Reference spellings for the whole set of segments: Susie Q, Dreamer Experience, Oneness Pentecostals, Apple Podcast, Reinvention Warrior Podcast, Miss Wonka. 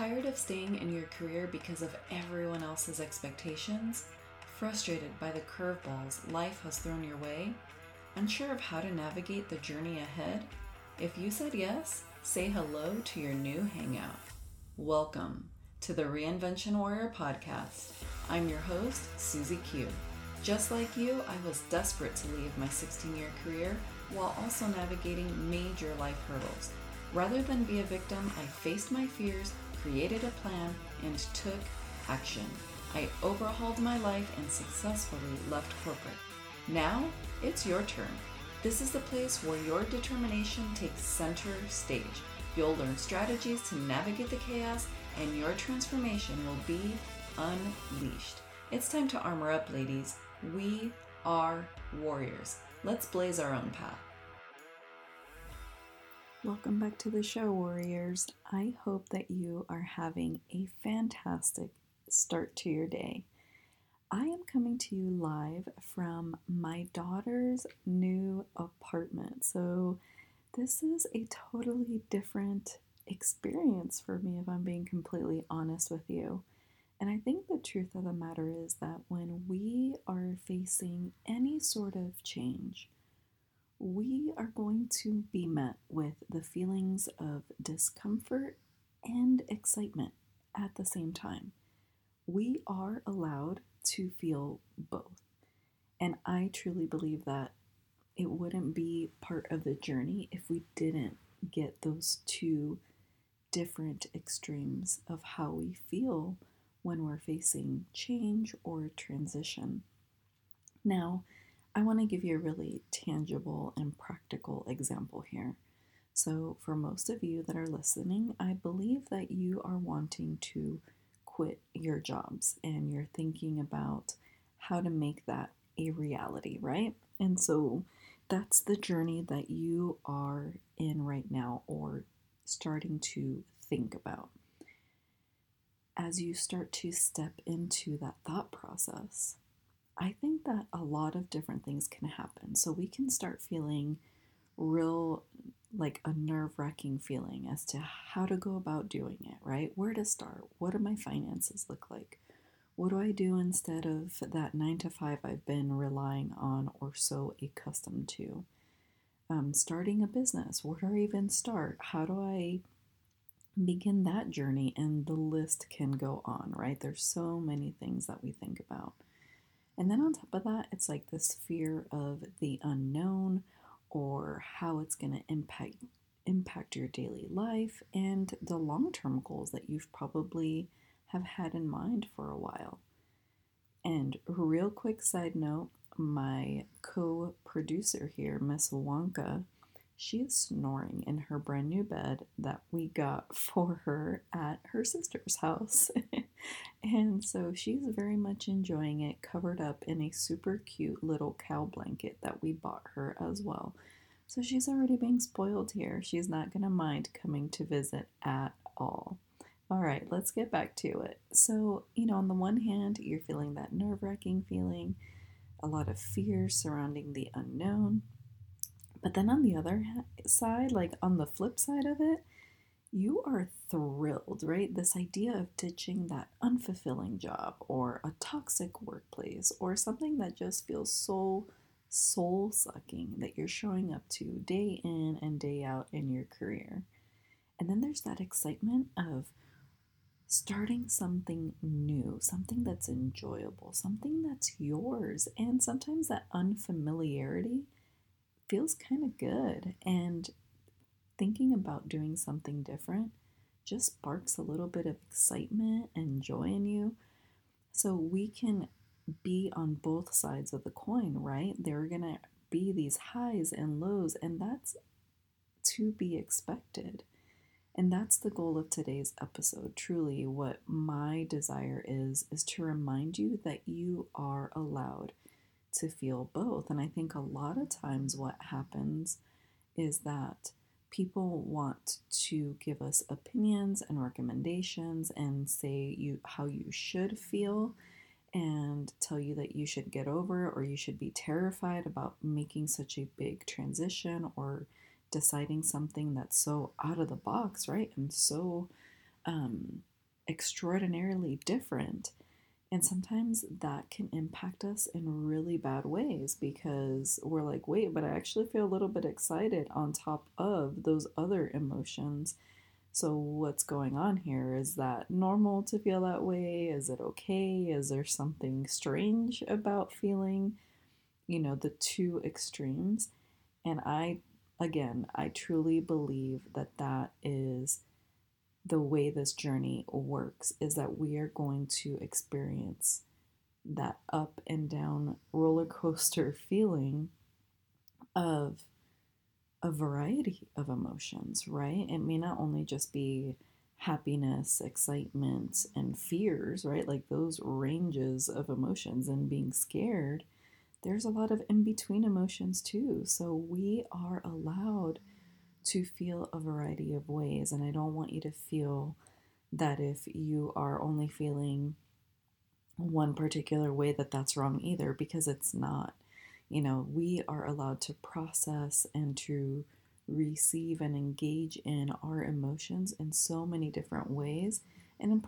Tired of staying in your career because of everyone else's expectations? Frustrated by the curveballs life has thrown your way? Unsure of how to navigate the journey ahead? If you said yes, say hello to your new hangout. Welcome to the Reinvention Warrior Podcast. I'm your host, Susie Q. Just like you, I was desperate to leave my 16-year career while also navigating major life hurdles. Rather than be a victim, I faced my fears, created a plan, and took action. I overhauled my life and successfully left corporate. Now, it's your turn. This is the place where your determination takes center stage. You'll learn strategies to navigate the chaos, and your transformation will be unleashed. It's time to armor up, ladies. We are warriors. Let's blaze our own path. Welcome back to the show, warriors. I hope that you are having a fantastic start to your day. I am coming to you live from my daughter's new apartment. So this is a totally different experience for me, if I'm being completely honest with you. And I think the truth of the matter is that when we are facing any sort of change, we are going to be met with the feelings of discomfort and excitement at the same time. We are allowed to feel both. And I truly believe that it wouldn't be part of the journey if we didn't get those two different extremes of how we feel when we're facing change or transition. Now, I want to give you a really tangible and practical example here. So for most of you that are listening, I believe that you are wanting to quit your jobs and you're thinking about how to make that a reality, right? And so that's the journey that you are in right now or starting to think about. As you start to step into that thought process, I think that a lot of different things can happen. So we can start feeling real, like a nerve-wracking feeling as to how to go about doing it, right? Where to start? What do my finances look like? What do I do instead of that 9-to-5 I've been relying on or so accustomed to? Starting a business, where do I even start? How do I begin that journey? And the list can go on, right? There's so many things that we think about. And then on top of that, it's like this fear of the unknown or how it's going to impact your daily life and the long-term goals that you've probably have had in mind for a while. And real quick side note, my co-producer here, Miss Wonka, she is snoring in her brand new bed that we got for her at her sister's house. And so she's very much enjoying it, covered up in a super cute little cow blanket that we bought her as well. So she's already being spoiled here. She's not going to mind coming to visit at all. All right, let's get back to it. So, on the one hand, you're feeling that nerve-wracking feeling, a lot of fear surrounding the unknown. But then on the other side, like on the flip side of it, you are thrilled, right? This idea of ditching that unfulfilling job or a toxic workplace or something that just feels so soul-sucking that you're showing up to day in and day out in your career. And then there's that excitement of starting something new, something that's enjoyable, something that's yours. And sometimes that unfamiliarity feels kind of good, and thinking about doing something different just sparks a little bit of excitement and joy in you. So we can be on both sides of the coin, right? There are going to be these highs and lows, and that's to be expected. And that's the goal of today's episode. Truly, what my desire is to remind you that you are allowed to feel both. And I think a lot of times what happens is that people want to give us opinions and recommendations and say how you should feel and tell you that you should get over or you should be terrified about making such a big transition or deciding something that's so out of the box, right? And so extraordinarily different. And sometimes that can impact us in really bad ways because we're like, wait, but I actually feel a little bit excited on top of those other emotions. So what's going on here? Is that normal to feel that way? Is it okay? Is there something strange about feeling, you know, the two extremes? And I truly believe that that is the way this journey works, is that we are going to experience that up and down roller coaster feeling of a variety of emotions, right? It may not only just be happiness, excitement, and fears, right? Like those ranges of emotions and being scared, there's a lot of in-between emotions too. So we are allowed to feel a variety of ways. And I don't want you to feel that if you are only feeling one particular way that that's wrong either, because it's not. You know, we are allowed to process and to receive and engage in our emotions in so many different ways. And in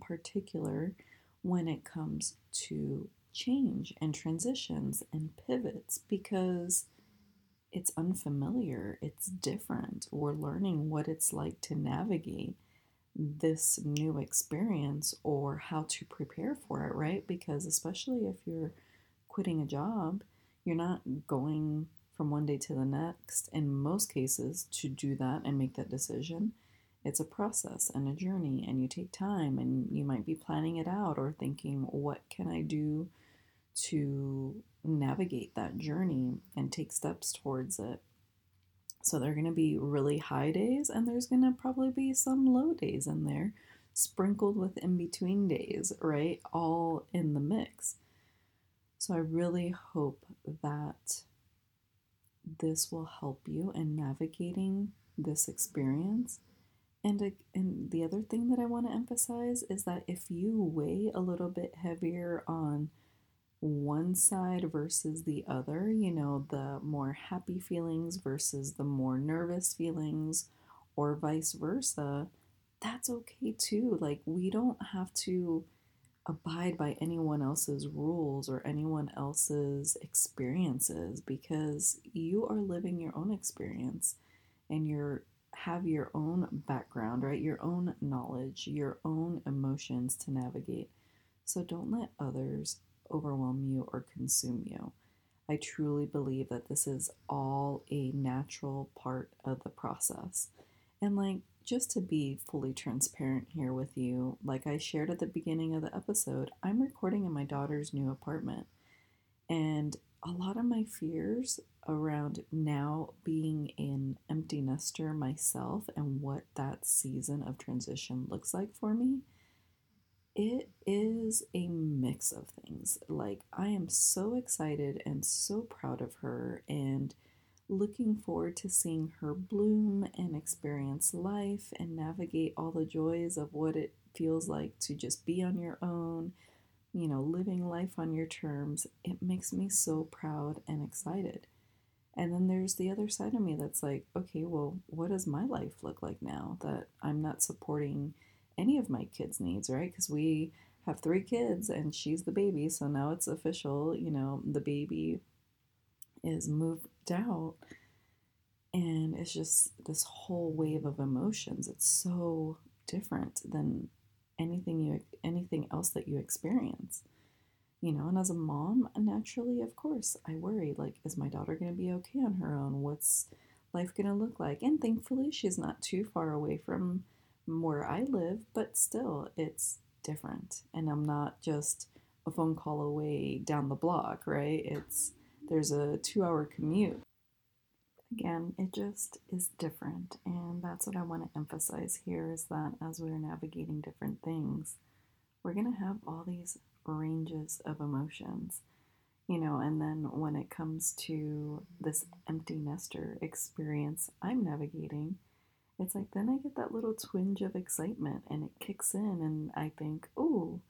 particular, when it comes to change and transitions and pivots, because it's unfamiliar, it's different. We're learning what it's like to navigate this new experience or how to prepare for it, right? Because especially if you're quitting a job, you're not going from one day to the next, in most cases, to do that and make that decision. It's a process and a journey, and you take time, and you might be planning it out or thinking, what can I do to navigate that journey and take steps towards it. So there are going to be really high days, and there's going to probably be some low days in there, sprinkled with in-between days, right? All in the mix. So I really hope that this will help you in navigating this experience. And the other thing that I want to emphasize is that if you weigh a little bit heavier on one side versus the other, you know, the more happy feelings versus the more nervous feelings, or vice versa, that's okay too. Like, we don't have to abide by anyone else's rules or anyone else's experiences, because you are living your own experience and you have your own background, right? Your own knowledge, your own emotions to navigate. So don't let others overwhelm you or consume you. I truly believe that this is all a natural part of the process. And like, just to be fully transparent here with you, like I shared at the beginning of the episode, I'm recording in my daughter's new apartment. And a lot of my fears around now being an empty nester myself and what that season of transition looks like for me, it is a mix of things. Like, I am so excited and so proud of her and looking forward to seeing her bloom and experience life and navigate all the joys of what it feels like to just be on your own, you know, living life on your terms. It makes me so proud and excited. And then there's the other side of me that's like, okay, well, what does my life look like now that I'm not supporting any of my kids' needs, right? Because we have 3 kids and she's the baby, so now it's official, you know, the baby is moved out, and it's just this whole wave of emotions. It's so different than anything else that you experience, you know. And as a mom, naturally, of course, I worry, like, is my daughter going to be okay on her own? What's life going to look like? And thankfully, she's not too far away from where I live, but still, it's different. And I'm not just a phone call away down the block, right? There's a 2-hour commute. Again, it just is different. And that's what I want to emphasize here, is that as we're navigating different things, we're going to have all these ranges of emotions, you know. And then when it comes to this empty nester experience I'm navigating, it's like, then I get that little twinge of excitement and it kicks in, and I think, oh,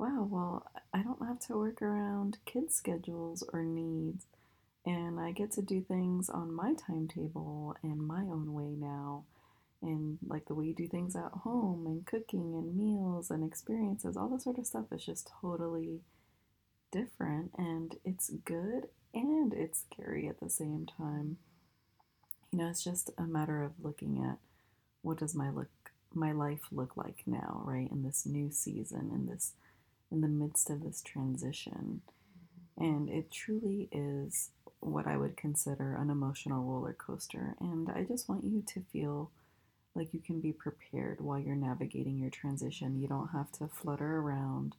wow, well, I don't have to work around kids' schedules or needs, and I get to do things on my timetable and my own way now, and like the way you do things at home and cooking and meals and experiences, all that sort of stuff is just totally different, and it's good and it's scary at the same time. You know, it's just a matter of looking at what does my life look like now, right? In this new season, in the midst of this transition. And it truly is what I would consider an emotional roller coaster. And I just want you to feel like you can be prepared while you're navigating your transition. You don't have to flutter around,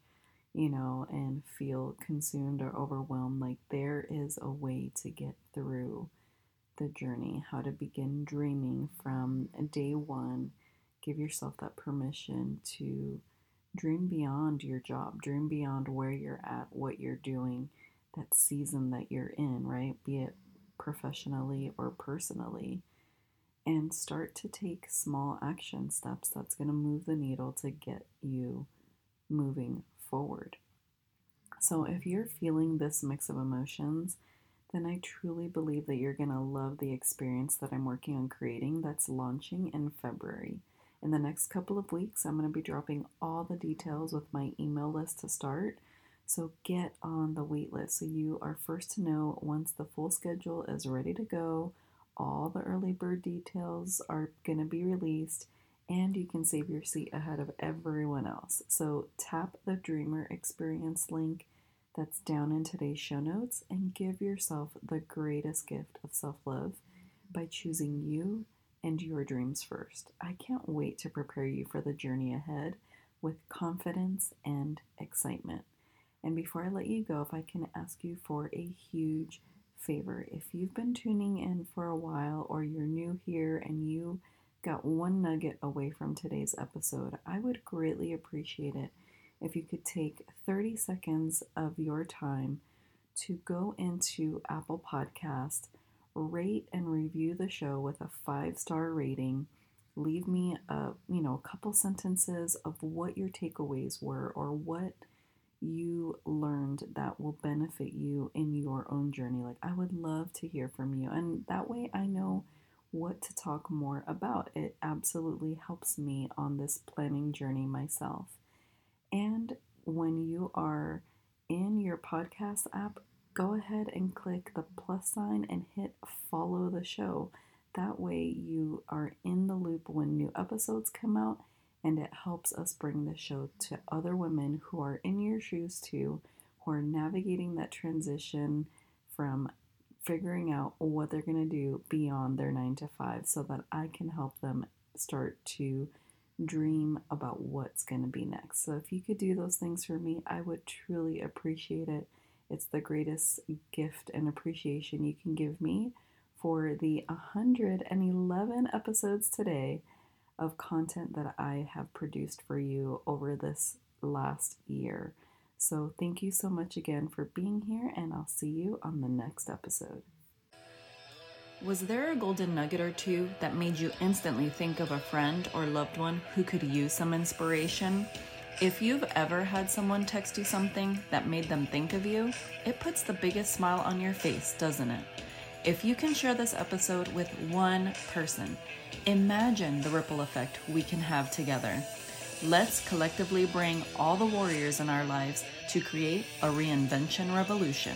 you know, and feel consumed or overwhelmed. Like, there is a way to get through the journey, how to begin dreaming from day one. Give yourself that permission to dream beyond your job, dream beyond where you're at, what you're doing, that season that you're in, right? Be it professionally or personally. And start to take small action steps that's going to move the needle to get you moving forward. So if you're feeling this mix of emotions, then I truly believe that you're going to love the experience that I'm working on creating that's launching in February. In the next couple of weeks, I'm going to be dropping all the details with my email list to start. So get on the wait list so you are first to know once the full schedule is ready to go. All the early bird details are going to be released, and you can save your seat ahead of everyone else. So tap the Dreamer Experience link that's down in today's show notes and give yourself the greatest gift of self-love by choosing you and your dreams first. I can't wait to prepare you for the journey ahead with confidence and excitement. And before I let you go, if I can ask you for a huge favor. If you've been tuning in for a while or you're new here and you got one nugget away from today's episode, I would greatly appreciate it if you could take 30 seconds of your time to go into Apple Podcast, rate and review the show with a 5-star rating. Leave me a couple sentences of what your takeaways were or what you learned that will benefit you in your own journey. Like, I would love to hear from you, and that way I know what to talk more about. It absolutely helps me on this planning journey myself. And when you are in your podcast app, go ahead and click the + sign and hit follow the show. That way you are in the loop when new episodes come out, and it helps us bring the show to other women who are in your shoes too, who are navigating that transition from figuring out what they're going to do beyond their 9-to-5, so that I can help them start to dream about what's going to be next. So if you could do those things for me, I would truly appreciate it. It's the greatest gift and appreciation you can give me for the 111 episodes today of content that I have produced for you over this last year. So thank you so much again for being here, and I'll see you on the next episode. Was there a golden nugget or two that made you instantly think of a friend or loved one who could use some inspiration? If you've ever had someone text you something that made them think of you, it puts the biggest smile on your face, doesn't it? If you can share this episode with one person, imagine the ripple effect we can have together. Let's collectively bring all the warriors in our lives to create a reinvention revolution.